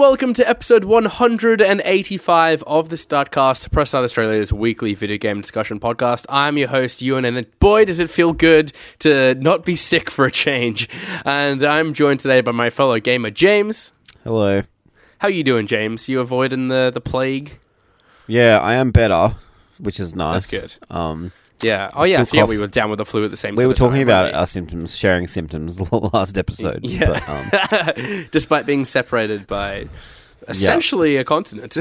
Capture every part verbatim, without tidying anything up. welcome to episode one hundred eighty-five of the Startcast, Press Start Australia's weekly video game discussion podcast. I'm your host, Ewan, and boy, does it feel good to not be sick for a change. And I'm joined today by my fellow gamer, James. Hello. How you doing, James? You avoiding the, the plague? Yeah, I am better, which is nice. That's good. Um, yeah. Oh, I yeah. I forget we were down with the flu at the same time. We were talking about right? our symptoms, sharing symptoms last episode. Yeah. But, um... Despite being separated by essentially yeah. a continent,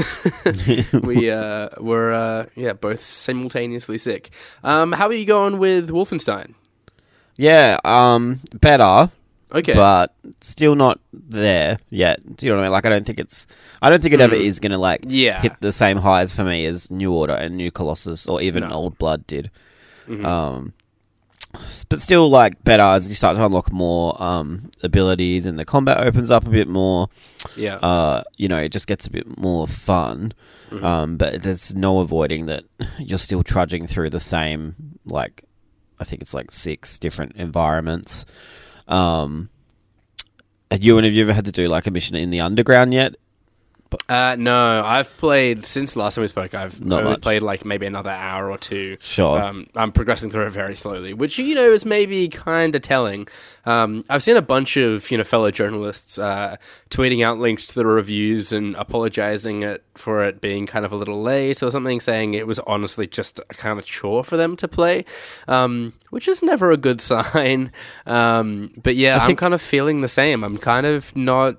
we uh, were uh, yeah both simultaneously sick. Um, how are you going with Wolfenstein? Yeah, um, better. Okay, but still not there yet. Do you know what I mean? Like, I don't think it's, I don't think it ever mm. is gonna like yeah. hit the same highs for me as New Order and New Colossus or even no. Old Blood did. Mm-hmm. Um, but still, like, better as you start to unlock more um, abilities and the combat opens up a bit more. Yeah, uh, you know, it just gets a bit more fun. Mm-hmm. Um, but there's no avoiding that you're still trudging through the same, like, I think it's like six different environments. Um, you and have you ever had to do like a mission in the underground yet? But, uh, no, I've played since last time we spoke. I've only much. played like maybe another hour or two. Sure, um, I'm progressing through it very slowly, which you know is maybe kind of telling. Um, I've seen a bunch of you know fellow journalists uh, tweeting out links to the reviews and apologizing it for it being kind of a little late or something, saying it was honestly just a kind of chore for them to play, um, which is never a good sign. Um, but yeah, I I'm think- kind of feeling the same. I'm kind of not.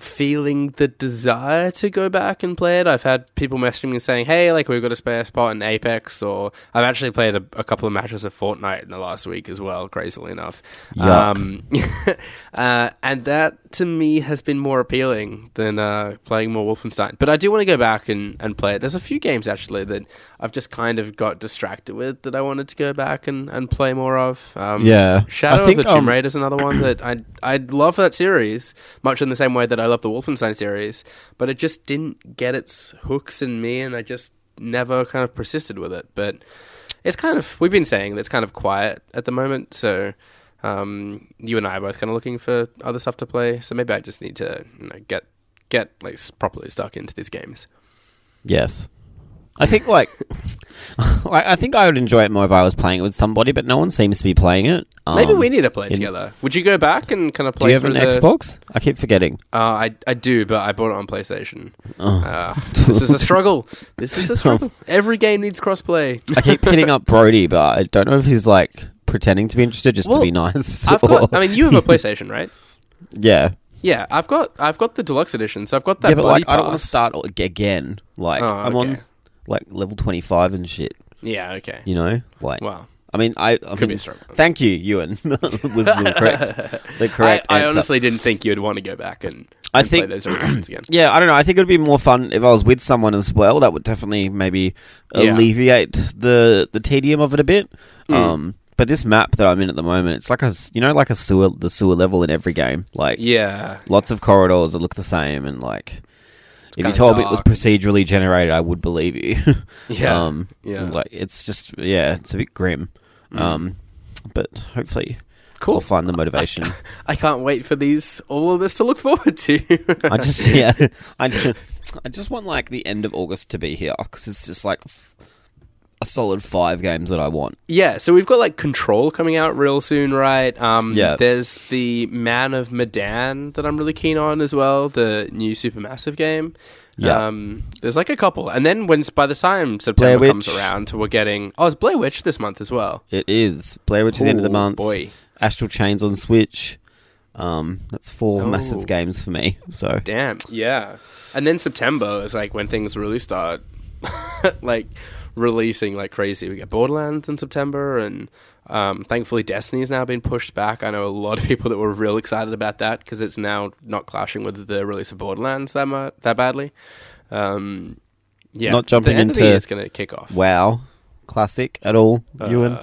feeling the desire to go back and play it. I've had people messaging me saying, hey, like, we've got a spare spot in Apex, or I've actually played a, a couple of matches of Fortnite in the last week as well, crazily enough. Um, uh, and that, to me, has been more appealing than uh, playing more Wolfenstein. But I do want to go back and, and play it. There's a few games, actually, that I've just kind of got distracted with that I wanted to go back and, and play more of. Um, yeah. Shadow I think, of the Tomb Raider is um... another one that I I love that series, much in the same way that I love the Wolfenstein series, but it just didn't get its hooks in me, and I just never kind of persisted with it. But it's kind of, we've been saying that it's kind of quiet at the moment, so um, you and I are both kind of looking for other stuff to play, so maybe I just need to you know, get, get like properly stuck into these games. Yes. I think, like, I think I would enjoy it more if I was playing it with somebody, but no one seems to be playing it. Um, Maybe we need to play it in, together. Would you go back and kind of play through the... Do you have an the... Xbox? I keep forgetting. Uh, I, I do, but I bought it on PlayStation. Oh. Uh, this is a struggle. This is a struggle. Every game needs cross-play. I keep hitting up Brody, but I don't know if he's, like, pretending to be interested just well, to be nice. I've got, I mean, you have a PlayStation, right? Yeah. Yeah, I've got I've got the deluxe edition, so I've got that yeah, but, like, pass. I don't want to start again. Like, oh, okay. I'm on... like, level twenty-five and shit. Yeah, okay. You know? Like, wow. I mean, I... I Could mean, be a struggle. Thank you, Ewan. was the correct, the correct I, I answer. honestly didn't think you'd want to go back and, I and think, play those origins again. Yeah, I don't know. I think it would be more fun if I was with someone as well. That would definitely maybe yeah. alleviate the, the tedium of it a bit. Mm. Um, but this map that I'm in at the moment, it's like a... You know, like a sewer... The sewer level in every game. Like... Yeah. Lots of corridors that look the same and, like... If you told dark. me it was procedurally generated, I would believe you. yeah. Um, yeah. Like, it's just, yeah, it's a bit grim. Mm. Um, but hopefully cool. I'll find the motivation. I, I can't wait for these, all of this to look forward to. I just, yeah. I just, I just want, like, the end of August to be here because it's just, like... a solid five games that I want. Yeah, so we've got, like, Control coming out real soon, right? Um, yeah. There's the Man of Medan that I'm really keen on as well, the new Supermassive game. Yeah. Um, there's, like, a couple. And then when by the time September comes around, we're getting... Oh, it's Blair Witch this month as well. It is. Blair Witch is the end of the month. boy. Astral Chains on Switch. Um, that's four oh. massive games for me, so... Damn, yeah. And then September is, like, when things really start, like... releasing like crazy. We get Borderlands in September, and um, thankfully Destiny has now been pushed back. I know a lot of people that were real excited about that because it's now not clashing with the release of Borderlands that mu- that badly. Um, yeah, not jumping the end into it's going to kick off. Wow, classic at all, uh, Ewan?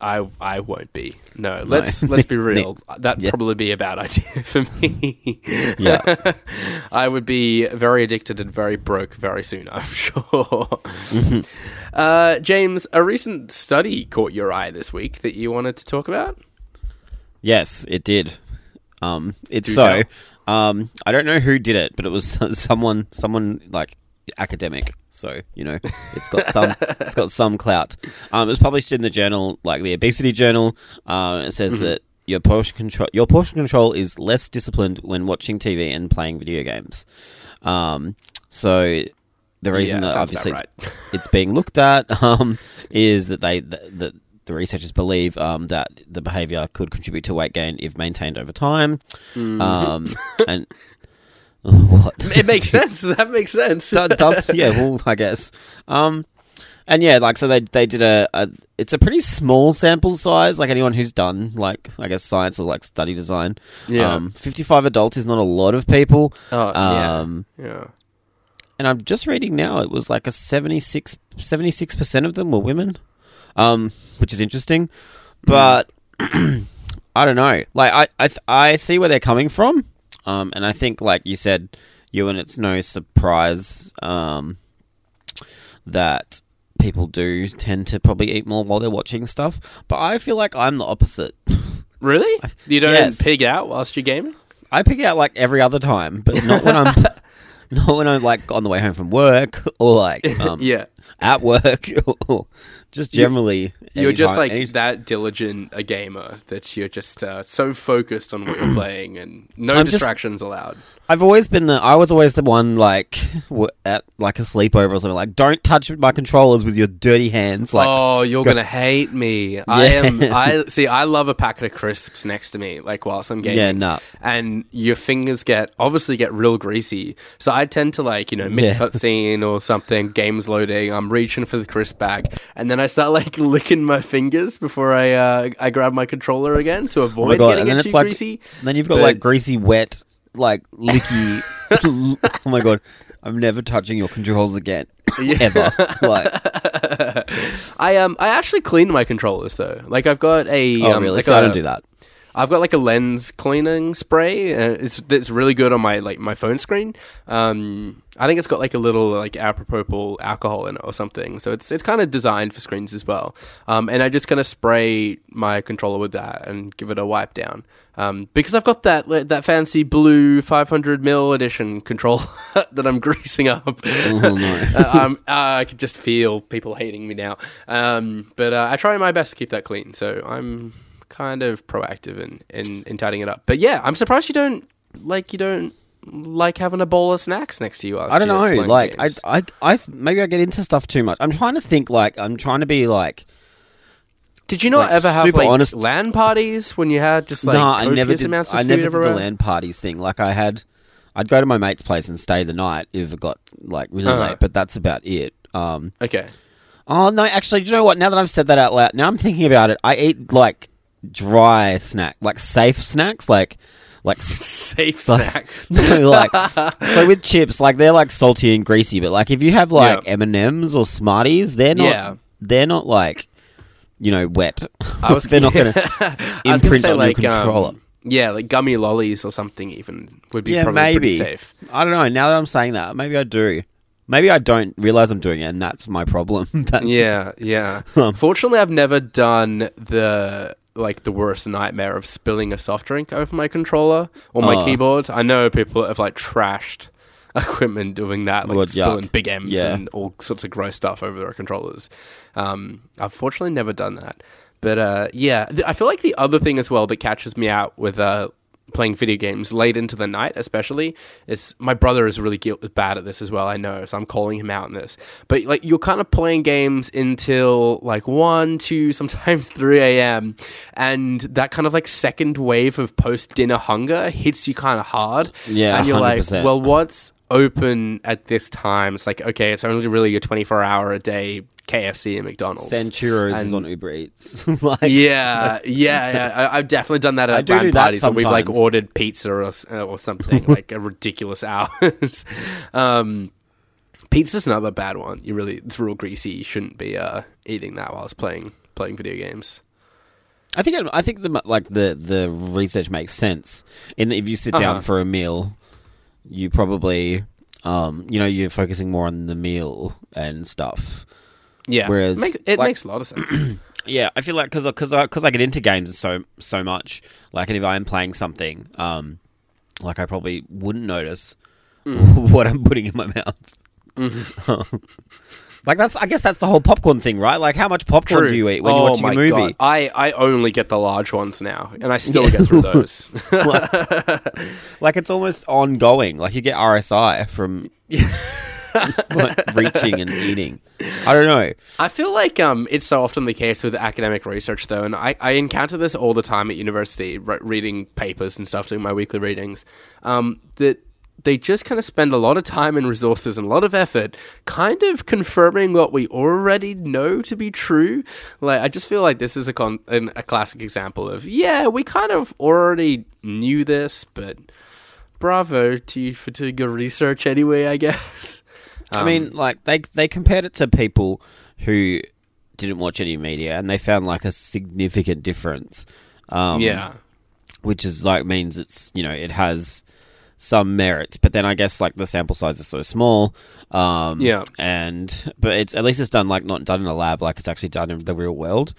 I I won't be. No, let's no. let's be real. That'd yeah. probably be a bad idea for me. yeah, I would be very addicted and very broke very soon, I'm sure. Uh, James, a recent study caught your eye this week that you wanted to talk about? Yes, it did. Um, it's Do so tell. Um, I don't know who did it, but it was someone, someone like academic. So you know, it's got some, it's got some clout. Um, it was published in the journal, like the Obesity Journal. Uh, it says mm-hmm. that your portion control, your portion control is less disciplined when watching T V and playing video games. Um, so the reason yeah, that obviously right. it's, it's being looked at um, is that they that. that the researchers believe um, that the behavior could contribute to weight gain if maintained over time. Mm-hmm. Um, and what? It makes sense. That makes sense. Do, does, yeah, well, I guess. Um, and yeah, like, so they they did a, a, it's a pretty small sample size. Like, anyone who's done, like, I guess science or like study design. Yeah. Um, fifty-five adults is not a lot of people. Oh, um, yeah. Yeah. And I'm just reading now, it was like a seventy-six percent of them were women. Um, which is interesting, but mm. I don't know. Like, I, I, th- I see where they're coming from. Um, and I think, like you said, Ewan, it's no surprise, um, that people do tend to probably eat more while they're watching stuff, but I feel like I'm the opposite. Really? I, you don't yes. pig out whilst you're gaming? I pig out like every other time, but not when I'm, not when I'm like on the way home from work or like, um, yeah. at work or just generally you're, you're just time, like any... that diligent a gamer that you're just uh, so focused on what you're playing and no I'm distractions just, allowed. I've always been the I was always the one like w- at like a sleepover or something like don't touch my controllers with your dirty hands like oh you're go- gonna hate me yeah. I am I see I love a packet of crisps next to me like whilst I'm gaming yeah no. and your fingers get obviously get real greasy so I tend to like you know mid cutscene yeah. or something game's loading I'm reaching for the crisp bag and then I start like licking my fingers before I uh, I grab my controller again to avoid oh my God. getting and then it it's too like, greasy. And then you've got but... like greasy, wet, like licky. Oh my God, I'm never touching your controls again, yeah. ever. Like, I um I actually clean my controllers though. Like I've got a oh um, really? Like so a, I don't do that. I've got like a lens cleaning spray. And it's it's really good on my like my phone screen. Um, I think it's got like a little like apropos alcohol in it or something. So it's it's kind of designed for screens as well. Um, and I just kind of spray my controller with that and give it a wipe down. Um, because I've got that that fancy blue five hundred milliliter edition controller that I'm greasing up. Oh, no. uh, I'm, uh, I could just feel people hating me now. Um, but uh, I try my best to keep that clean. So I'm kind of proactive in, in, in tidying it up. But yeah, I'm surprised you don't like you don't like having a bowl of snacks next to you. I don't know, like I, I, I maybe I get into stuff too much. I'm trying to think like I'm trying to be like. Did you not like, ever have like honest. LAN parties when you had just like no, copious I never did, amounts of I food never everywhere? Did the LAN parties thing. Like I had, I'd go to my mate's place and stay the night if it got like really uh-huh. late. But that's about it. Um, okay. Oh no, actually, do you know what? Now that I've said that out loud, now I'm thinking about it. I eat like. Dry snack, like safe snacks, like like safe like, snacks. No, like so with chips, like they're like salty and greasy, but like if you have like yeah. M and M's or Smarties, they're not yeah. they're not like you know wet. I was they're not gonna imprint I was gonna say, on like, your controller. Um, yeah, like gummy lollies or something even would be yeah, probably maybe. Pretty safe. I don't know. Now that I'm saying that, maybe I do. Maybe I don't realize I'm doing it, and that's my problem. that's yeah, yeah. Um, Fortunately, I've never done the. Like the worst nightmare of spilling a soft drink over my controller or my oh. keyboard. I know people have like trashed equipment doing that, like Lord spilling yuck. Big M's yeah. and all sorts of gross stuff over their controllers. Um, I've fortunately never done that, but uh, yeah, th- I feel like the other thing as well that catches me out with uh, playing video games late into the night, especially, is my brother is really guilt- bad at this as well. I know, so I'm calling him out in this. But like, you're kind of playing games until like one, two, sometimes three a m, and that kind of like second wave of post dinner hunger hits you kind of hard. Yeah, and you're one hundred percent. Like, well, what's open at this time? It's like, okay, it's only really a twenty-four hour a day. K F C and McDonald's. Send churros and is on Uber Eats. like, yeah, yeah, yeah. I, I've definitely done that at LAN parties where we've like ordered pizza or or something like a ridiculous hours. um, pizza's another bad one. You really, it's real greasy. You shouldn't be uh, eating that while it's playing playing video games. I think it, I think the like the, the research makes sense. In that if you sit uh-huh. down for a meal, you probably um, you know you're focusing more on the meal and stuff. Yeah, whereas, Make, it like, makes a lot of sense. yeah, I feel like because because I, I get into games so so much, like and if I'm playing something, um, like I probably wouldn't notice mm. what I'm putting in my mouth. Mm-hmm. Like that's, I guess that's the whole popcorn thing, right? Like, how much popcorn True. do you eat when oh you're watching my a movie? God. I I only get the large ones now, and I still yeah. get through those. like, like it's almost ongoing. Like you get R S I from like, reaching and eating. I don't know. I feel like um, it's so often the case with academic research, though, and I, I encounter this all the time at university, re- reading papers and stuff, doing my weekly readings. Um, that. They just kind of spend a lot of time and resources and a lot of effort kind of confirming what we already know to be true. Like, I just feel like this is a con- an, a classic example of, yeah, we kind of already knew this, but bravo to you for doing your research anyway, I guess. Um, I mean, like, they they compared it to people who didn't watch any media, and they found, like, a significant difference. Um, yeah. Which is, like, means it's, you know, it has... some merit, but then I guess like the sample size is so small, um, yeah. And but it's at least it's done like not done in a lab, like it's actually done in the real world.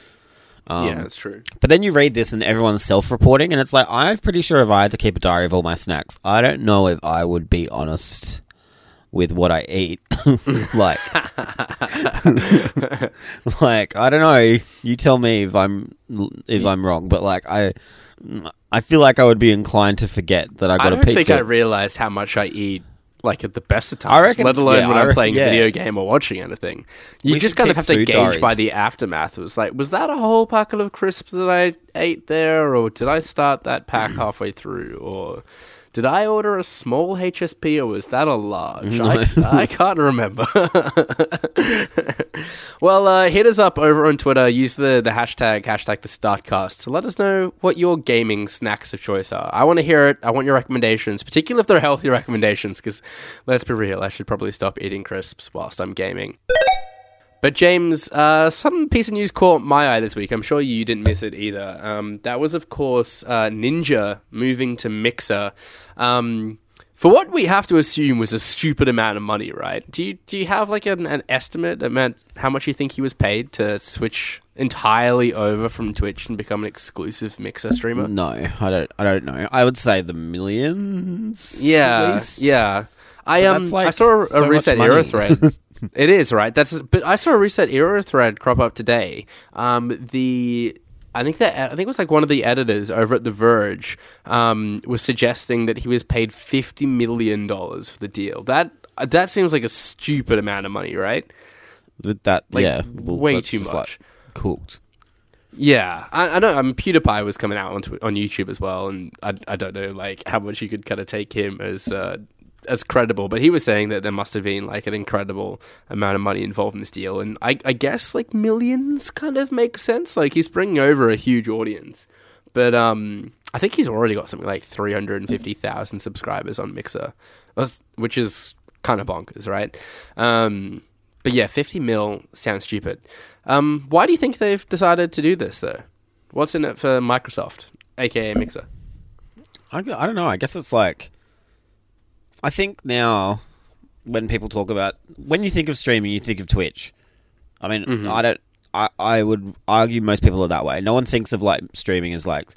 Um, yeah, that's true. But then you read this and everyone's self-reporting, and it's like I'm pretty sure if I had to keep a diary of all my snacks, I don't know if I would be honest with what I eat. like, like I don't know. You tell me if I'm if I'm wrong, but like I. I feel like I would be inclined to forget that I got I a pizza. I don't think I realised how much I eat, like, at the best of times, reckon, let alone yeah, when I I'm re- playing a yeah. video game or watching anything. You we just kind of have to gauge diaries. By the aftermath. It was like, was that a whole packet of crisps that I ate there, or did I start that pack halfway through, or did I order a small H S P, or was that a large? No. I, I can't remember. Well, uh, hit us up over on Twitter. Use the, the hashtag, hashtag the Startcast. So let us know what your gaming snacks of choice are. I want to hear it. I want your recommendations, particularly if they're healthy recommendations, because let's be real, I should probably stop eating crisps whilst I'm gaming. But James, uh, some piece of news caught my eye this week. I'm sure you didn't miss it either. Um, that was, of course, uh, Ninja moving to Mixer um, for what we have to assume was a stupid amount of money, right? Do you do you have like an, an estimate about how much you think he was paid to switch entirely over from Twitch and become an exclusive Mixer streamer? No, I don't. I don't know. I would say the millions. Yeah, at least. yeah. I um, like I saw a, so a Reset Era thread. It is, right? That's but I saw a Reset Era thread crop up today. Um, the I think that I think it was like one of the editors over at The Verge um, was suggesting that he was paid fifty million dollars for the deal. That that seems like a stupid amount of money, right? That like, yeah, well, way too much. Like cooked. Yeah, I, I know. Um, PewDiePie was coming out on tw- on YouTube as well, and I I don't know like how much you could kind of take him as. Uh, as credible, but he was saying that there must have been like an incredible amount of money involved in this deal, and I, I guess like millions kind of make sense. Like he's bringing over a huge audience, but um, I think he's already got something like three hundred and fifty thousand subscribers on Mixer, which is kind of bonkers, right? Um, but yeah, fifty mil sounds stupid. Um, why do you think they've decided to do this though? What's in it for Microsoft, aka Mixer? I I don't know. I guess it's like. I think now, when people talk about when you think of streaming, you think of Twitch. I mean, mm-hmm. I don't. I, I would argue most people are that way. No one thinks of like streaming as like,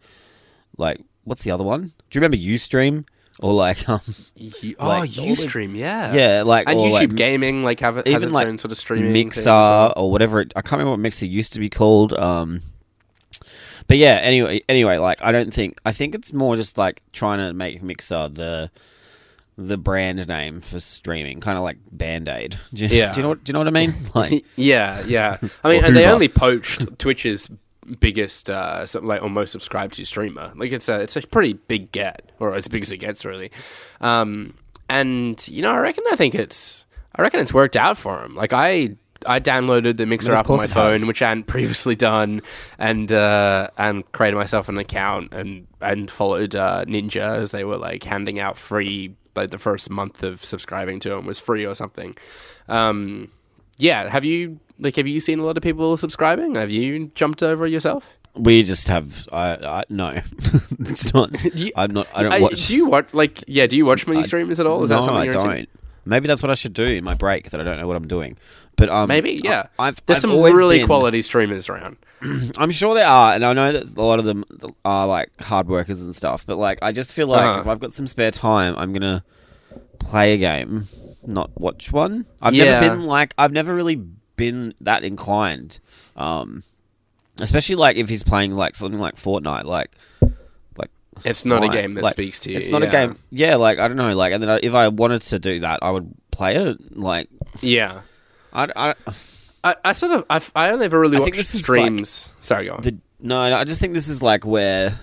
like what's the other one? Do you remember Ustream or like um? You, like, oh, Ustream, these, yeah, yeah, like and or, YouTube like, Gaming, like have it, has its like, own sort of streaming Mixer well. Or whatever. It, I can't remember what Mixer used to be called. Um, but yeah, anyway, anyway, like I don't think I think it's more just like trying to make Mixer the. The brand name for streaming, kind of like Band-Aid. Do you, yeah. do you know what do you know what I mean? Like, yeah, yeah. I mean, and they only poached Twitch's biggest, uh, like, or most subscribed to streamer. Like, it's a it's a pretty big get, or as big as it gets, really. Um, and you know, I reckon I think it's I reckon it's worked out for him. Like, I. I downloaded the Mixer I mean, app on my phone, has. which I hadn't previously done, and uh, and created myself an account and and followed uh, Ninja as they were like handing out free like the first month of subscribing to them was free or something. Um, yeah, have you like have you seen a lot of people subscribing? Have you jumped over yourself? We just have I, I no, it's not. you, I'm not. I don't I, watch. Do you watch like yeah? Do you watch many streamers at all? Is no, that something you're I don't. Into? Maybe that's what I should do in my break, that I don't know what I'm doing. But um, maybe, yeah. I, I've, There's I've some really been, quality streamers around. I'm sure there are, and I know that a lot of them are like hard workers and stuff, but like I just feel like uh-huh. if I've got some spare time, I'm going to play a game, not watch one. I've yeah. never been like, I've never really been that inclined. Um, especially like if he's playing like something like Fortnite, like... It's not a game that like, speaks to you. It's not yeah. a game. Yeah, like, I don't know. Like, and then I, if I wanted to do that, I would play it. Like, yeah. I, I, I, I sort of, I, I never really I watched streams. Like, Sorry, go on. The, no, I just think this is like where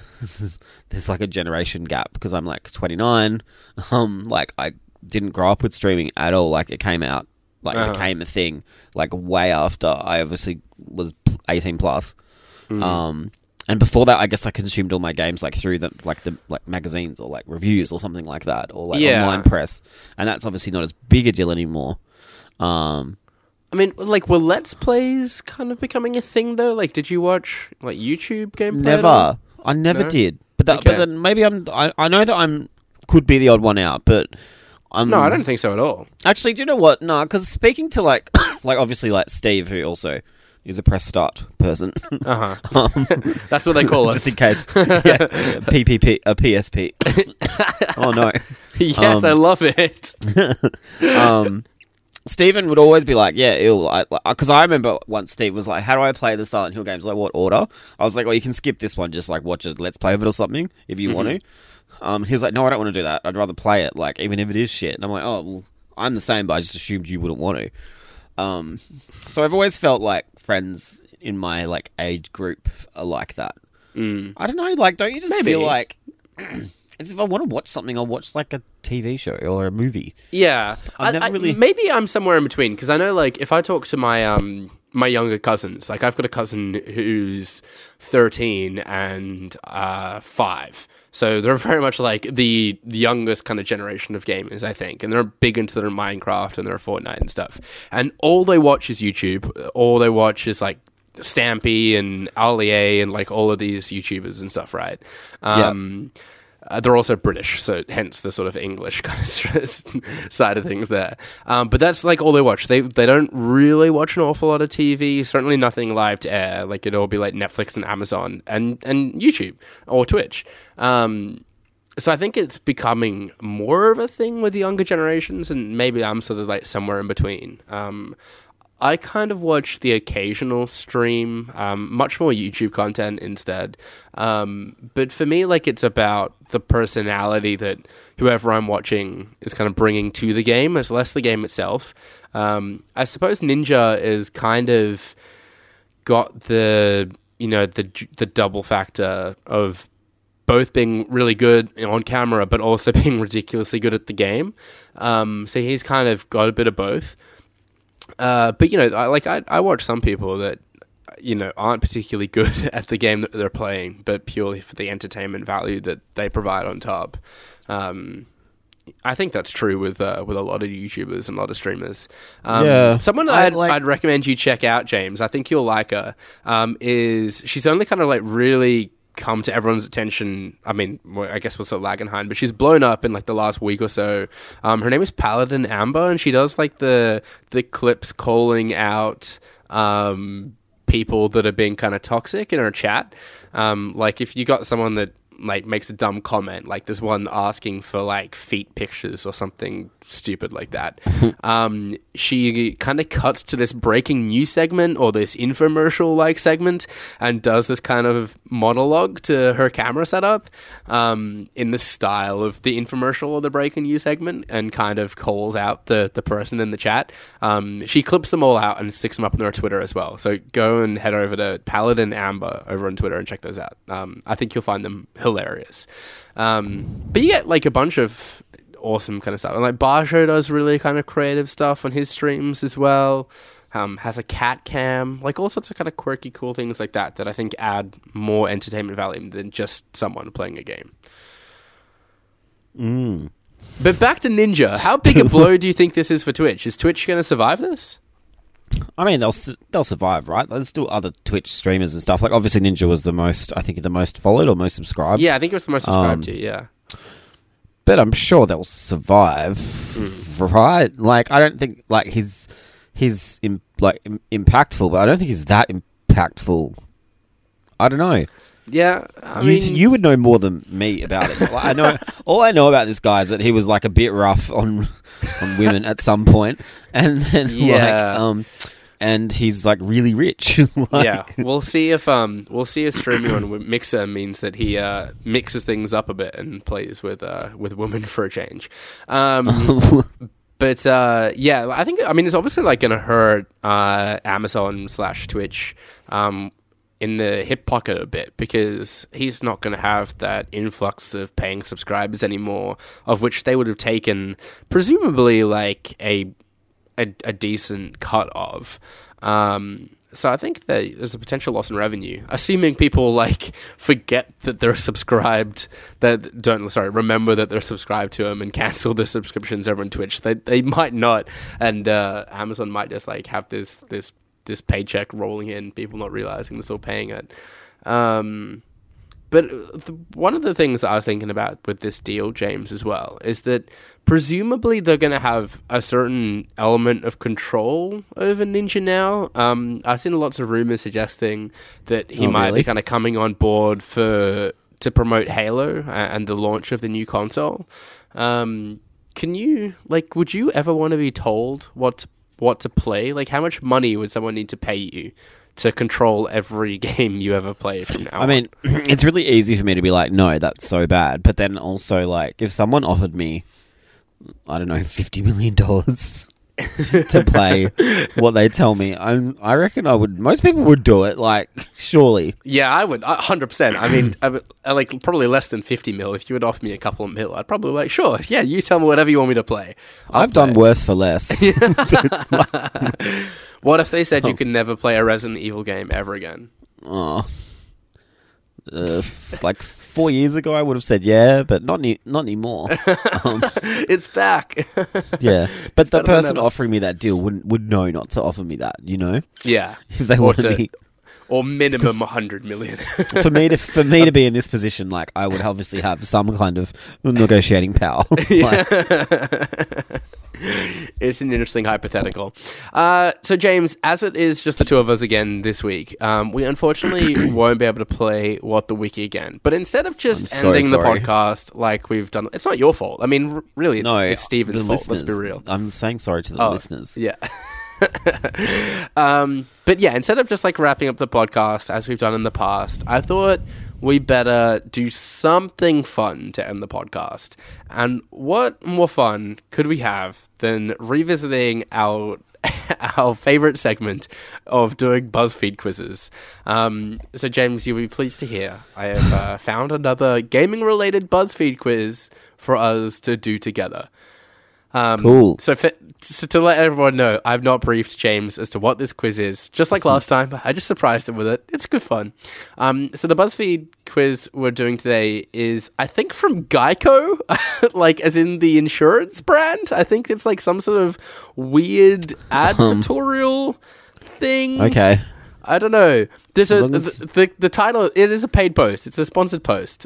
there's like a generation gap, because I'm like twenty-nine. Um, like, I didn't grow up with streaming at all. Like, it came out, like, uh-huh. became a thing, like, way after I obviously was eighteen plus. Mm. Um, And before that, I guess I consumed all my games like through the like the like magazines or like reviews or something like that, or like yeah. online press. And that's obviously not as big a deal anymore. Um, I mean, like, were Let's Plays kind of becoming a thing though? Like, did you watch like YouTube gameplay? Never, I never no? did. But that, okay. but then maybe I'm. I, I know that I'm could be the odd one out, but I'm no, I don't think so at all. Actually, do you know what? No, nah, because speaking to like like obviously like Steve, who also. He's a press start person. Uh huh. Um, That's what they call us. Just in case. Yeah. P P P, a P S P. Oh no. Yes, um, I love it. um, Stephen would always be like, "Yeah, ew." Because I, I, I remember once Steve was like, "How do I play the Silent Hill games? Like, what order?" I was like, "Well, you can skip this one. Just like watch a Let's Play of it or something if you mm-hmm. want to." Um, he was like, "No, I don't want to do that. I'd rather play it. Like, even if it is shit." And I'm like, "Oh, well, I'm the same, but I just assumed you wouldn't want to." Um, so I've always felt like friends in my like age group are like that. Mm. I don't know, like, don't you just Maybe. feel like as if I want to watch something, I'll watch like a T V show or a movie. Yeah, I, never I really... maybe I'm somewhere in between, because I know like if I talk to my um my younger cousins, like I've got a cousin who's thirteen and uh five. So they're very much like the, the youngest kind of generation of gamers, I think. And they're big into their Minecraft and their Fortnite and stuff. And all they watch is YouTube. All they watch is like Stampy and Allie and like all of these YouTubers and stuff, right? Um, yeah. Uh, they're also British, so hence the sort of English kind of side of things there. Um, but that's like all they watch. They they don't really watch an awful lot of T V, certainly nothing live to air. Like it'd all be like Netflix and Amazon and, and YouTube or Twitch. Um, so I think it's becoming more of a thing with the younger generations, and maybe I'm sort of like somewhere in between. Um, I kind of watch the occasional stream, um, much more YouTube content instead. Um, but for me, like, it's about the personality that whoever I'm watching is kind of bringing to the game. It's less the game itself. Um, I suppose Ninja is kind of got the, you know, the the double factor of both being really good on camera, but also being ridiculously good at the game. Um, so he's kind of got a bit of both. Uh, but, you know, I, like I, I watch some people that, you know, aren't particularly good at the game that they're playing, but purely for the entertainment value that they provide on top. Um, I think that's true with uh, with a lot of YouTubers and a lot of streamers. Um, yeah. Someone that I'd, like- I'd recommend you check out, James, I think you'll like her, um, is she's only kind of like really... come to everyone's attention. I mean, I guess we're sort of lagging behind, but she's blown up in like the last week or so. Um, her name is Paladin Amber, and she does like the the clips calling out um, people that are being kind of toxic in her chat. Um, like if you got someone that like makes a dumb comment, like there's one asking for like feet pictures or something stupid like that. um, she kind of cuts to this breaking news segment or this infomercial like segment and does this kind of monologue to her camera setup um, in the style of the infomercial or the breaking news segment, and kind of calls out the, the person in the chat. Um, she clips them all out and sticks them up on her Twitter as well. So go and head over to Paladin Amber over on Twitter and check those out. Um, I think you'll find them hilarious. Um, but you get like a bunch of awesome kind of stuff. And like Bajo does really kind of creative stuff on his streams as well. Um, has a cat cam, like all sorts of kind of quirky, cool things like that, that I think add more entertainment value than just someone playing a game. Mm. But back to Ninja, how big a blow do you think this is for Twitch? Is Twitch going to survive this? I mean, they'll su- they'll survive, right? There's still other Twitch streamers and stuff. Like obviously Ninja was the most, I think the most followed or most subscribed. Yeah, I think it was the most subscribed um, to, yeah. but I'm sure they'll survive, mm. right? Like, I don't think, like, he's, he's in, like, in, impactful, but I don't think he's that impactful. I don't know. Yeah, I you, mean... You would know more than me about it. Like, I know all I know about this guy is that he was, like, a bit rough on on women at some point, and then, yeah. like, um... And he's like really rich. like, yeah, we'll see if um we'll see if streaming on Mixer means that he uh, mixes things up a bit and plays with uh with women for a change. Um, but uh, yeah, I think I mean it's obviously like gonna hurt uh, Amazon slash Twitch um in the hip pocket a bit because he's not gonna have that influx of paying subscribers anymore, of which they would have taken presumably like a. A, a decent cut of, um, so I think that there's a potential loss in revenue, assuming people like forget that they're subscribed, that don't sorry remember that they're subscribed to him and cancel their subscriptions over on Twitch. They they might not, and uh, Amazon might just like have this this this paycheck rolling in, people not realizing they're still paying it. Um, but the, one of the things that I was thinking about with this deal, James, as well, is that presumably they're going to have a certain element of control over Ninja now. Um, I've seen lots of rumors suggesting that he oh, might really? be kind of coming on board for to promote Halo and the launch of the new console. Um, can you, like, would you ever want to be told what to, what to play? Like, how much money would someone need to pay you to control every game you ever play from now I on? Mean, it's really easy for me to be like, no, that's so bad. But then also, like, if someone offered me, I don't know, fifty million dollars to play what they tell me, I'm, I reckon I would... Most people would do it, like, surely. Yeah, I would, one hundred percent. I mean, I would, like, probably less than fifty mil. If you would offer me a couple of mil, I'd probably be like, sure, yeah, you tell me whatever you want me to play. I'll I've play. done worse for less. What if they said you could never play a Resident Evil game ever again? Oh. Uh, like... Four years ago, I would have said yeah, but not ne- not anymore. Um, it's back. yeah, but it's the person offering me that deal wouldn't would know not to offer me that. You know, yeah, if they want to, be... or minimum a hundred million for me to for me to be in this position. Like, I would obviously have some kind of negotiating power. like... It's an interesting hypothetical. Uh, so, James, as it is just the two of us again this week, um, we unfortunately won't be able to play What the Wiki again. But instead of just I'm ending so the podcast like we've done... It's not your fault. I mean, really, it's, no, it's Stephen's fault. Listeners. Let's be real. I'm saying sorry to the oh, listeners. Yeah. um, but yeah, instead of just like wrapping up the podcast as we've done in the past, I thought we better do something fun to end the podcast. And what more fun could we have than revisiting our our favorite segment of doing BuzzFeed quizzes? Um, so, James, you'll be pleased to hear I have uh, found another gaming-related BuzzFeed quiz for us to do together. Um, cool. So, for, so to let everyone know, I've not briefed James as to what this quiz is. Just like last time, I just surprised him with it. It's good fun. Um, so the BuzzFeed quiz we're doing today is, I think, from Geico, like as in the insurance brand. I think it's like some sort of weird advertorial um, thing. Okay. I don't know. There's a, as... the, the the title. It is a paid post. It's a sponsored post,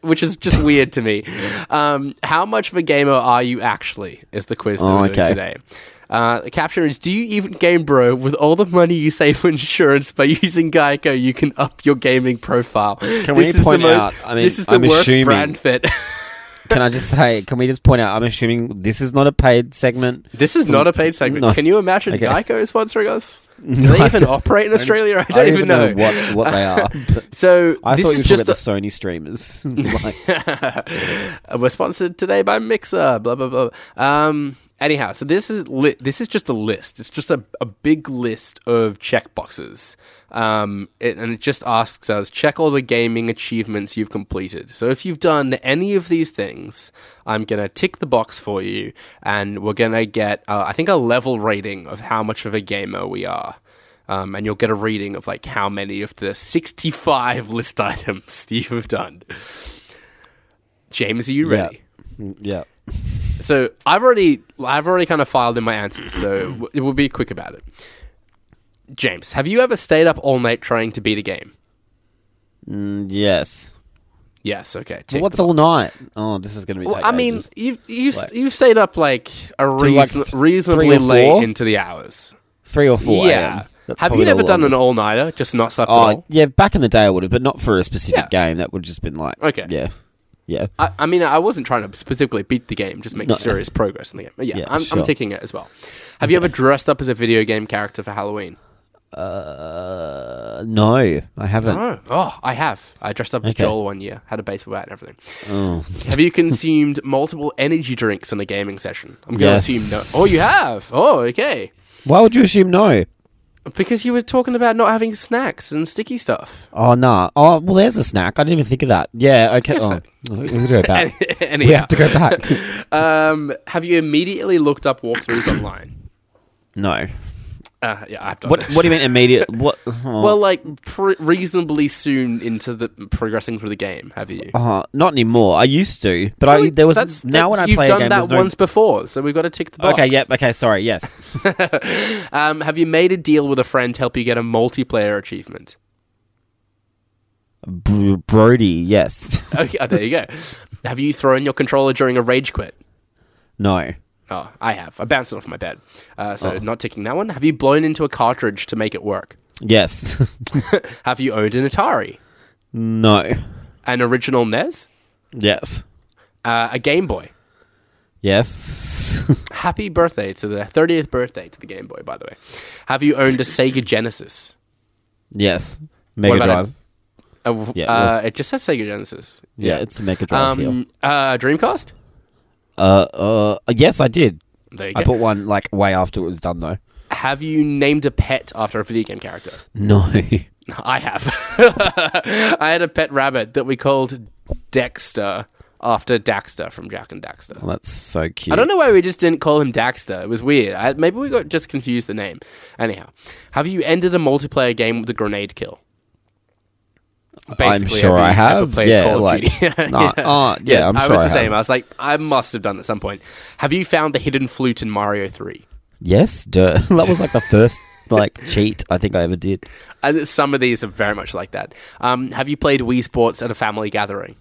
which is just weird to me. Um, how much of a gamer are you actually? Is the quiz that oh, we're doing okay. today. Uh, the caption is: do you even game, bro? With all the money you save for insurance by using Geico, you can up your gaming profile. Can this we is point the most, out? I mean, this is the I'm worst assuming... brand fit. Can I just say, can we just point out, I'm assuming this is not a paid segment. This is not a paid segment. No. Can you imagine okay. Geico sponsoring us? Do no, they even operate in Australia? I don't, I don't even, even know. know what, what they are. So I this thought you were just about a- the Sony streamers. like. We're sponsored today by Mixer, blah, blah, blah. Um, anyhow, so this is li- this is just a list. It's just a, a big list of checkboxes. Um, it, and it just asks us, check all the gaming achievements you've completed. So if you've done any of these things, I'm going to tick the box for you, and we're going to get, uh, I think, a level rating of how much of a gamer we are. Um, and you'll get a reading of, like, how many of the sixty-five list items that you've done. James, are you ready? Yeah. yeah. So I've already, I've already kind of filed in my answers, so we'll be quick about it. James, have you ever stayed up all night trying to beat a game? Mm, yes. Yes. Okay. Well, what's all night? Oh, this is going to be. Well, I mean, ages. you've you've like, you've stayed up like a reason, like reasonably late into the hours. Three or four. Yeah. Have you never done an all nighter? Just not slept oh, at all? Yeah. Back in the day, I would have, but not for a specific yeah. game. That would have just been like. Okay. Yeah. Yeah. I, I mean, I wasn't trying to specifically beat the game, just make no. serious progress in the game. But yeah, yeah I'm, sure. I'm taking it as well. Have okay. you ever dressed up as a video game character for Halloween? Uh, no, I haven't. No. Oh, I have. I dressed up as okay. Joel one year, had a baseball bat and everything. Oh. Have you consumed multiple energy drinks in a gaming session? I'm going to yes. assume no. Oh, you have? Oh, okay. Why would you assume no? Because you were talking about not having snacks and sticky stuff. Oh, no. Nah. Oh, well, there's a snack. I didn't even think of that. Yeah, okay. Oh. So. We have to go back. Anyhow. We have to go back. um, have you immediately looked up walkthroughs online? No. Uh, yeah, I've done what, what do you mean immediate? What? Oh. Well, like pre- reasonably soon into the progressing through the game, have you? Uh, not anymore. I used to, but really? I there was that's, now that's, when I play a game. You've done that no... once before, so we've got to tick the box. Okay. Yep. Okay. Sorry. Yes. um, have you made a deal with a friend to help you get a multiplayer achievement? Bro- Brody. Yes. okay. Oh, there you go. Have you thrown your controller during a rage quit? No. Oh, I have. I bounced it off my bed. Uh, so, oh. not ticking that one. Have you blown into a cartridge to make it work? Yes. Have you owned an Atari? No. An original N E S? Yes. Uh, a Game Boy? Yes. Happy birthday to the thirtieth birthday to the Game Boy, by the way. Have you owned a Sega Genesis? Yes. Mega Drive. A, a, yeah, uh, yeah. It just says Sega Genesis. Yeah, yeah. It's a Mega Drive. Um, uh, Dreamcast? Uh, uh, yes, I did. There you go. I bought one like way after it was done, though. Have you named a pet after a video game character? No, I have. I had a pet rabbit that we called Dexter after Daxter from Jack and Daxter. Oh, that's so cute. I don't know why we just didn't call him Daxter. It was weird. I, maybe we got just confused the name. Anyhow, have you ended a multiplayer game with a grenade kill? Basically, I'm sure I have. Played yeah, Call of like, Duty. nah, yeah. Uh, yeah, yeah, I'm I sure I I was the have. Same. I was like, I must have done at some point. Have you found the hidden flute in Mario three? Yes, duh. That was like the first like cheat I think I ever did. And some of these are very much like that. Um, have you played Wii Sports at a family gathering?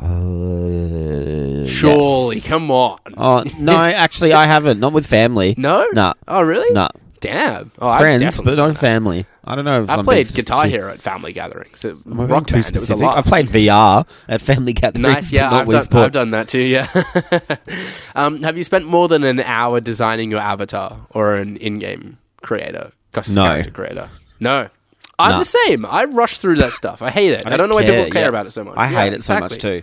Uh, Surely, yes. Come on. Oh no, actually, I haven't. Not with family. No. No. Nah. Oh, really? No. Nah. Damn. Oh, friends, but not family. I don't know. If I I'm played Guitar Hero at family gatherings. At rock too band, specific. It was a lot. I've played V R at family gatherings. Nice, yeah. I've done, I've done that too, yeah. um, have you spent more than an hour designing your avatar or an in-game creator? No. Character creator? No. I'm no. the same. I rush through that stuff. I hate it. I don't, I don't know why care. people care yeah. about it so much. I yeah, hate it exactly. so much too.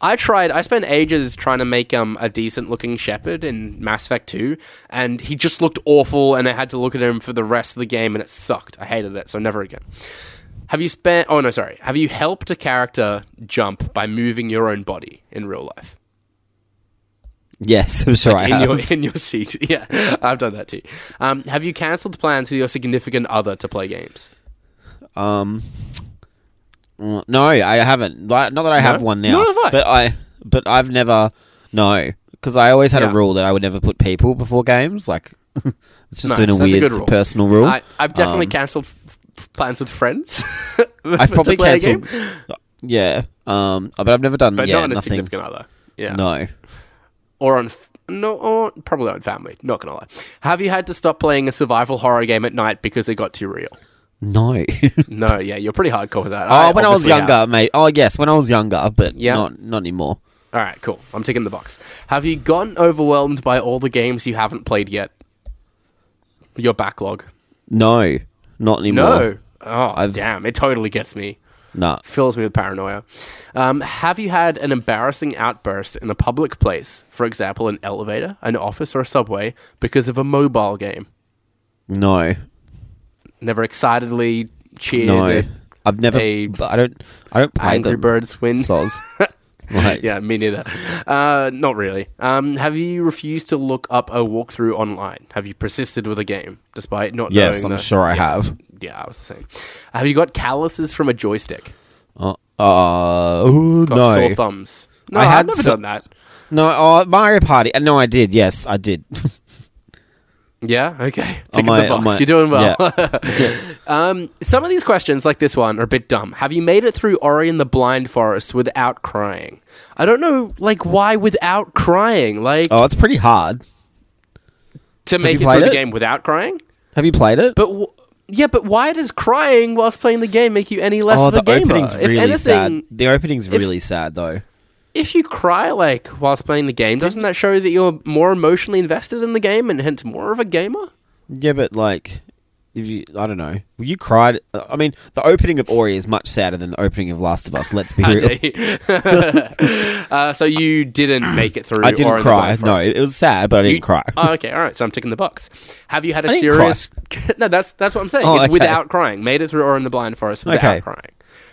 I tried, I spent ages trying to make um, a decent looking Shepard in Mass Effect two, and he just looked awful, and I had to look at him for the rest of the game, and it sucked. I hated it, so never again. Have you spent, oh no, sorry. Have you helped a character jump by moving your own body in real life? Yes, I'm sure like I in have. Your, in your seat, yeah, I've done that too. Um, have you cancelled plans with your significant other to play games? Um... No, I haven't. Not that I no? have one now. Nor have I. But I, but I've never. No, because I always had yeah. a rule that I would never put people before games. Like it's just nice. doing a That's weird a rule. personal rule. I, I've definitely um, cancelled f- f- plans with friends. I've probably cancelled. Yeah, um, but I've never done. But yeah, not on nothing. a significant other. Yeah. No. Or on f- no, or probably on family. Not gonna lie. Have you had to stop playing a survival horror game at night because it got too real? No. No, yeah, you're pretty hardcore with that. Oh, I when I was younger, have. mate. Oh, yes, when I was younger, but yeah. not not anymore. All right, cool. I'm ticking the box. Have you gotten overwhelmed by all the games you haven't played yet? Your backlog? No, not anymore. No? Oh, I've... damn, it totally gets me. Nah. Fills me with paranoia. Um, have you had an embarrassing outburst in a public place, for example, an elevator, an office, or a subway, because of a mobile game? No. Never excitedly cheered. No, I've never. A, I don't. I don't play Angry them. Birds win. Right. Yeah, me neither. Uh, not really. Um, have you refused to look up a walkthrough online? Have you persisted with a game despite not? Yes, knowing I'm the, sure I yeah, have. Yeah, I was saying. Have you got calluses from a joystick? Uh, uh ooh, got no. Sore thumbs. No, I had I've never so- done that. No, oh, Mario Party. No, I did. Yes, I did. Yeah, okay. Tick my, the box. My, You're doing well. Yeah. Yeah. Um, some of these questions, like this one, are a bit dumb. Have you made it through Ori and the Blind Forest without crying? I don't know, like, why without crying? Like, oh, it's pretty hard. To Have make it through it? the game without crying? Have you played it? But w- Yeah, but why does crying whilst playing the game make you any less oh, of a the gamer? Opening's really if anything, sad. The opening's if, really sad, though. If you cry, like, whilst playing the game, doesn't that show that you're more emotionally invested in the game and hence more of a gamer? Yeah, but, like, if you, I don't know. You cried... I mean, the opening of Ori is much sadder than the opening of Last of Us, let's be real. uh, so you didn't make it through I didn't Ori cry. No, it was sad, but I didn't you, cry. Oh, okay, all right, so I'm ticking the box. Have you had a I serious... No, that's that's what I'm saying. Oh, it's okay. Without crying. Made it through Ori and the Blind Forest without okay. crying.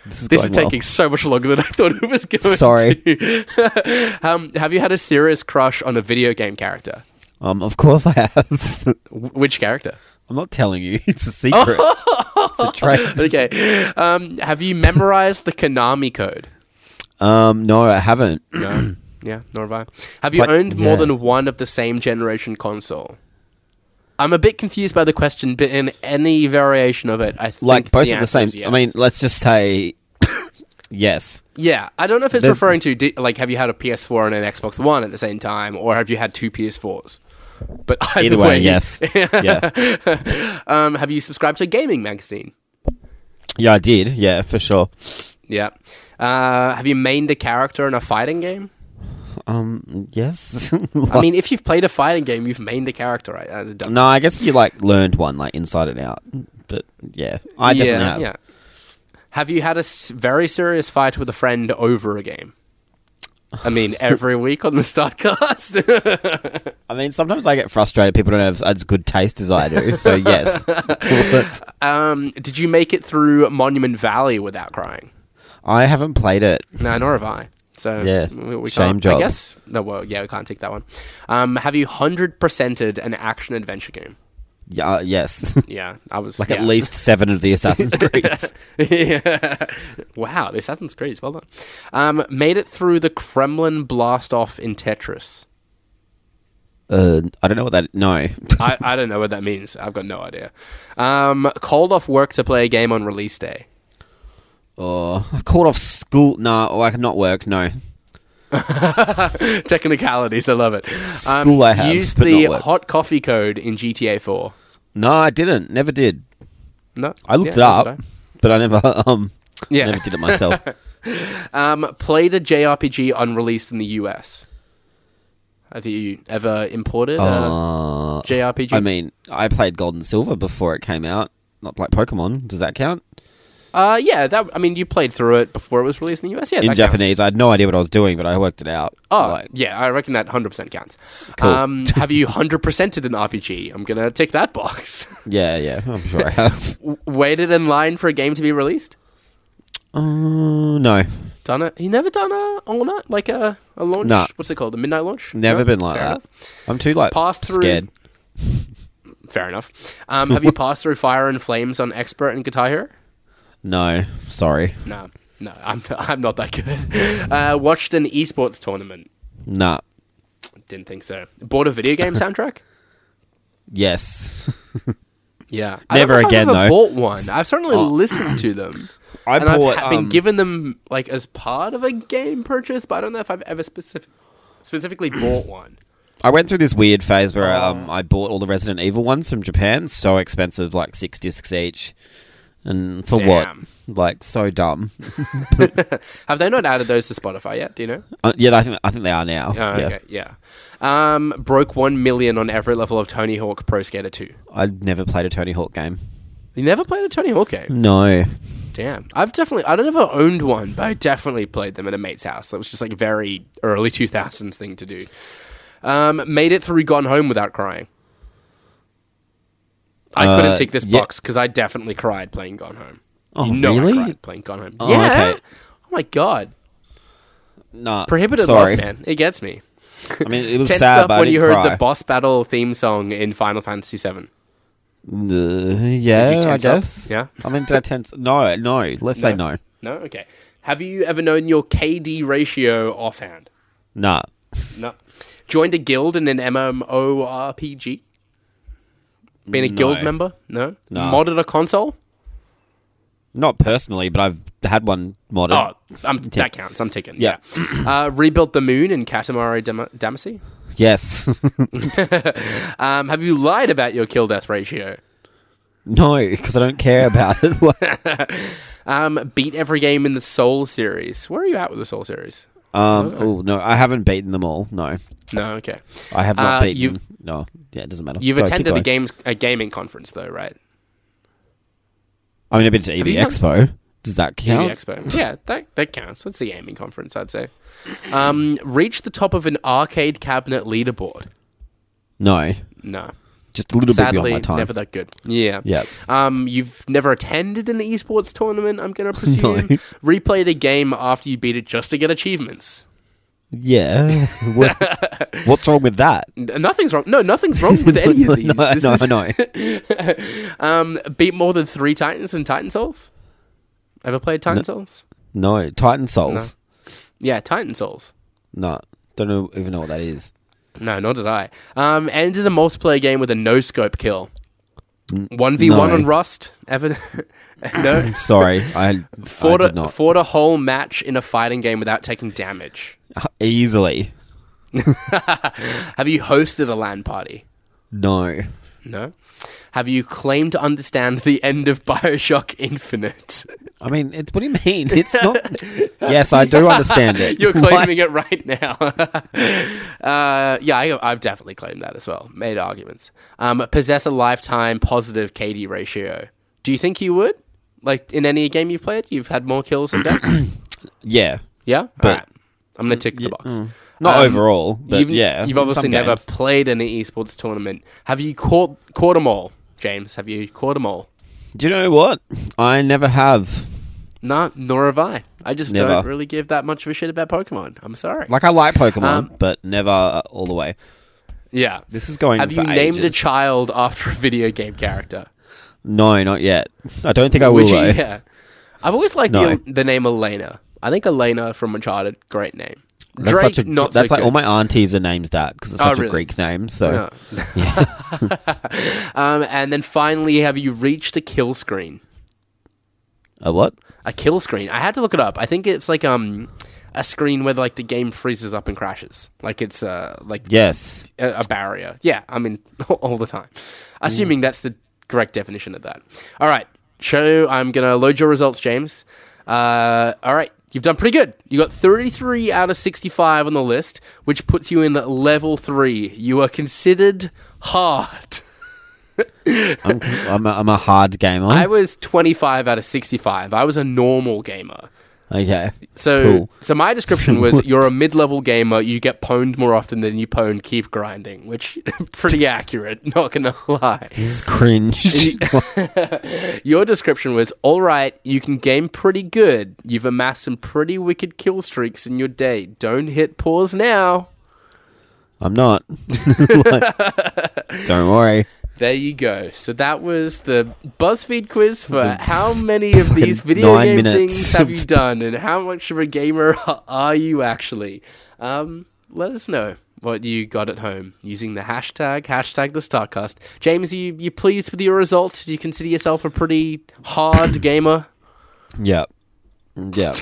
This is, this is taking well. so much longer than I thought it was going Sorry. to. Sorry. um, have you had a serious crush on a video game character? Um, of course I have. Which character? I'm not telling you. It's a secret. It's a trait. Okay. Um, have you memorized the Konami code? Um, no, I haven't. No. Yeah, nor have I. Have it's you like, owned yeah. more than one of the same generation console? I'm a bit confused by the question, but in any variation of it, I think like both the are the same. Yes. I mean, let's just say yes. Yeah, I don't know if it's There's... referring to do, like, have you had a P S four and an Xbox One at the same time, or have you had two P S fours? But either, either way, way, yes. yeah. um, have you subscribed to a gaming magazine? Yeah, I did. Yeah, for sure. Yeah. Uh, have you mained a character in a fighting game? Um. Yes. Like, I mean, if you've played a fighting game, you've mained a character. Right? I no, know. I guess you like learned one, like inside and out. But yeah, I definitely yeah, have. Yeah. Have you had a very serious fight with a friend over a game? I mean, every week on the Startcast. I mean, sometimes I get frustrated. People don't have as good taste as I do. So yes. um. Did you make it through Monument Valley without crying? I haven't played it. No, nor have I. So yeah, we, we shame can't, job. I guess. No, well, yeah, we can't take that one. Um, have you one hundred percented an action adventure game? Yeah, uh, yes. Yeah, I was like yeah. at least seven of the Assassin's Creeds. yeah. Wow, the Assassin's Creeds, well done. Um, made it through the Kremlin blast off in Tetris. Uh, I don't know what that. No, I, I don't know what that means. I've got no idea. Um, called off work to play a game on release day. Oh, I called off school. Nah, or I could not work. No. Technicalities, I love it. Um, school I have. Used the hot coffee code in G T A four. No, I didn't. Never did. No, I looked yeah, it up, I. but I never. Um, yeah. never did it myself. um, played a J R P G unreleased in the U S. Have you ever imported a uh, J R P G? I mean, I played Gold and Silver before it came out. Not like Pokemon. Does that count? Uh, yeah, that. I mean, you played through it before it was released in the U S. Yeah, in Japanese, counts. I had no idea what I was doing, but I worked it out. Oh, like, yeah, I reckon that one hundred percent counts. Cool. Um, have you one hundred percented an R P G? I'm gonna tick that box. Yeah, yeah, I'm sure I have. Waited in line for a game to be released? Uh, no. Done it? You never done a all night like a a launch? Nah. What's it called? A midnight launch? Never no? been like Fair that. Enough. I'm too like passed through. Scared. Fair enough. Um, have you passed through Fire and Flames on Expert and Guitar Hero? No, sorry. No, no, I'm I'm not that good. Uh, watched an esports tournament. Nah, didn't think so. Bought a video game soundtrack. Yes. Yeah. Never I don't know if again I've ever though. Bought one. I've certainly oh. listened to them. I and bought. I've ha- um, been given them like as part of a game purchase, but I don't know if I've ever specific specifically bought one. I went through this weird phase where uh, um I bought all the Resident Evil ones from Japan. So expensive, like six discs each. And for Damn. what? Like, so dumb. Have they not added those to Spotify yet? Do you know? Uh, yeah, I think I think they are now. Oh, yeah. Okay, yeah. Um, broke one million on every level of Tony Hawk Pro Skater two. I've never played a Tony Hawk game. You never played a Tony Hawk game? No. Damn. I've definitely... I don't ever owned one, but I definitely played them at a mate's house. That was just like a very early two thousands thing to do. Um, made it through Gone Home without crying. I uh, couldn't tick this yeah. box because I definitely cried playing Gone Home. Oh, you know really? I cried playing Gone Home. Oh, yeah. Okay. Oh, my God. Nah, Prohibited sorry. Love, man. It gets me. I mean, it was Tensed sad, up but when I didn't you heard cry. The boss battle theme song in Final Fantasy seven. Uh, yeah, I guess. Up? Yeah. I mean, did I tense? No, no. Let's no. say no. No? Okay. Have you ever known your K D ratio offhand? Nah. No. Joined a guild in an M M O R P G? Been a no. guild member? No? No. Modded a console? Not personally, but I've had one modded. Oh, I'm, that counts. I'm ticking. Yeah. yeah. Uh, rebuilt the moon in Katamari Dam- Damacy? Yes. um, have you lied about your kill-death ratio? No, because I don't care about it. um, beat every game in the Soul series. Where are you at with the Soul series? Um, oh, no, I haven't beaten them all, no. No, okay. I have not uh, beaten... You've, no, yeah, it doesn't matter. You've Go, attended a, games, a gaming conference, though, right? I mean, I've been to E B Expo. Done? Does that count? E B Expo. Yeah, that, that counts. That's the gaming conference, I'd say. Um, reach the top of an arcade cabinet leaderboard. No. No. Just a little Sadly, bit beyond my time. Never that good. Yeah. Yeah. Um, you've never attended an esports tournament, I'm going to presume. No. Replayed a game after you beat it just to get achievements. Yeah. What, what's wrong with that? Nothing's wrong. No, nothing's wrong with any of these. no, this no, is... no. um, beat more than three Titans in Titan Souls? Ever played Titan no. Souls? No. Titan Souls? No. Yeah, Titan Souls. No. Don't even know what that is. No, not did I. Um, ended a multiplayer game with a no-scope kill. one v one no. on Rust? Ever? no? Sorry, I, fought I did a, not. Fought a whole match in a fighting game without taking damage. Uh, easily. Have you hosted a LAN party? No. No? Have you claimed to understand the end of Bioshock Infinite? I mean, it, what do you mean? It's not... yes, I do understand it. You're claiming it right now. uh, yeah, I, I've definitely claimed that as well. Made arguments. Um, possess a lifetime positive K D ratio. Do you think you would? Like, in any game you've played, you've had more kills than deaths? Yeah. Yeah? But all right. I'm going to tick yeah, the box. Mm. Not um, overall, but you've, yeah. You've obviously never games. played in an esports tournament. Have you caught, caught them all, James? Have you caught them all? Do you know what? I never have. No, nah, nor have I. I just never. don't really give that much of a shit about Pokemon. I'm sorry. Like, I like Pokemon, um, but never uh, all the way. Yeah. This is going Have you ages. named a child after a video game character? No, not yet. I don't think I will, you, though. Yeah. I've always liked no. the, the name Elena. I think Elena from Uncharted, great name. That's Drake, such a, not That's so like good. All my aunties are named that because it's such oh, really? a Greek name. So, yeah. yeah. um, and then finally, have you reached a kill screen? A what? A kill screen. I had to look it up. I think it's like um a screen where like the game freezes up and crashes. Like it's uh like yes a, a barrier. Yeah, I mean all the time. Assuming mm. that's the correct definition of that. All right, show. I'm gonna load your results, James. Uh, all right. You've done pretty good. You got thirty-three out of sixty-five on the list, which puts you in level three. You are considered hard. I'm, I'm, a, I'm a hard gamer. I was twenty-five out of sixty-five. I was a normal gamer. Okay. So, cool. so my description was you're a mid-level gamer. You get pwned more often than you pwned. Keep grinding, which pretty accurate. Not gonna lie. This is cringe. Your description was, all right, you can game pretty good. You've amassed some pretty wicked kill streaks in your day. Don't hit pause now. I'm not. like, don't worry. There you go. So that was the BuzzFeed quiz for the how many of these video game minutes. things have you done and how much of a gamer are you actually? Um, let us know what you got at home using the hashtag, hashtag the Startcast. James, are you, you pleased with your result? Do you consider yourself a pretty hard gamer? Yeah. Yeah.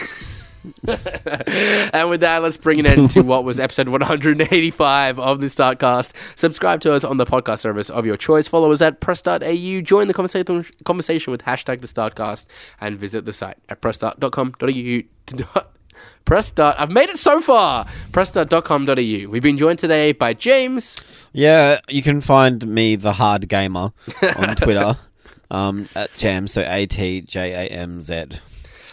And with that, let's bring an end to what was episode one hundred eighty-five of the Startcast. Subscribe to us on the podcast service of your choice. Follow us at press dot a u. Join the conversation conversation with hashtag the Startcast and visit the site at press dot com dot a u. Press start. I've made it so far. press start dot com dot a u. We've been joined today by James. Yeah, you can find me, the hard gamer, on Twitter um, at Jam. So A T J A M Z.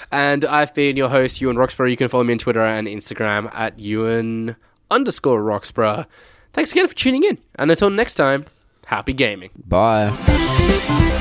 And I've been your host, Ewan Roxburgh. You can follow me on Twitter and Instagram at Ewan underscore Roxburgh. Thanks again for tuning in. And until next time, happy gaming. Bye.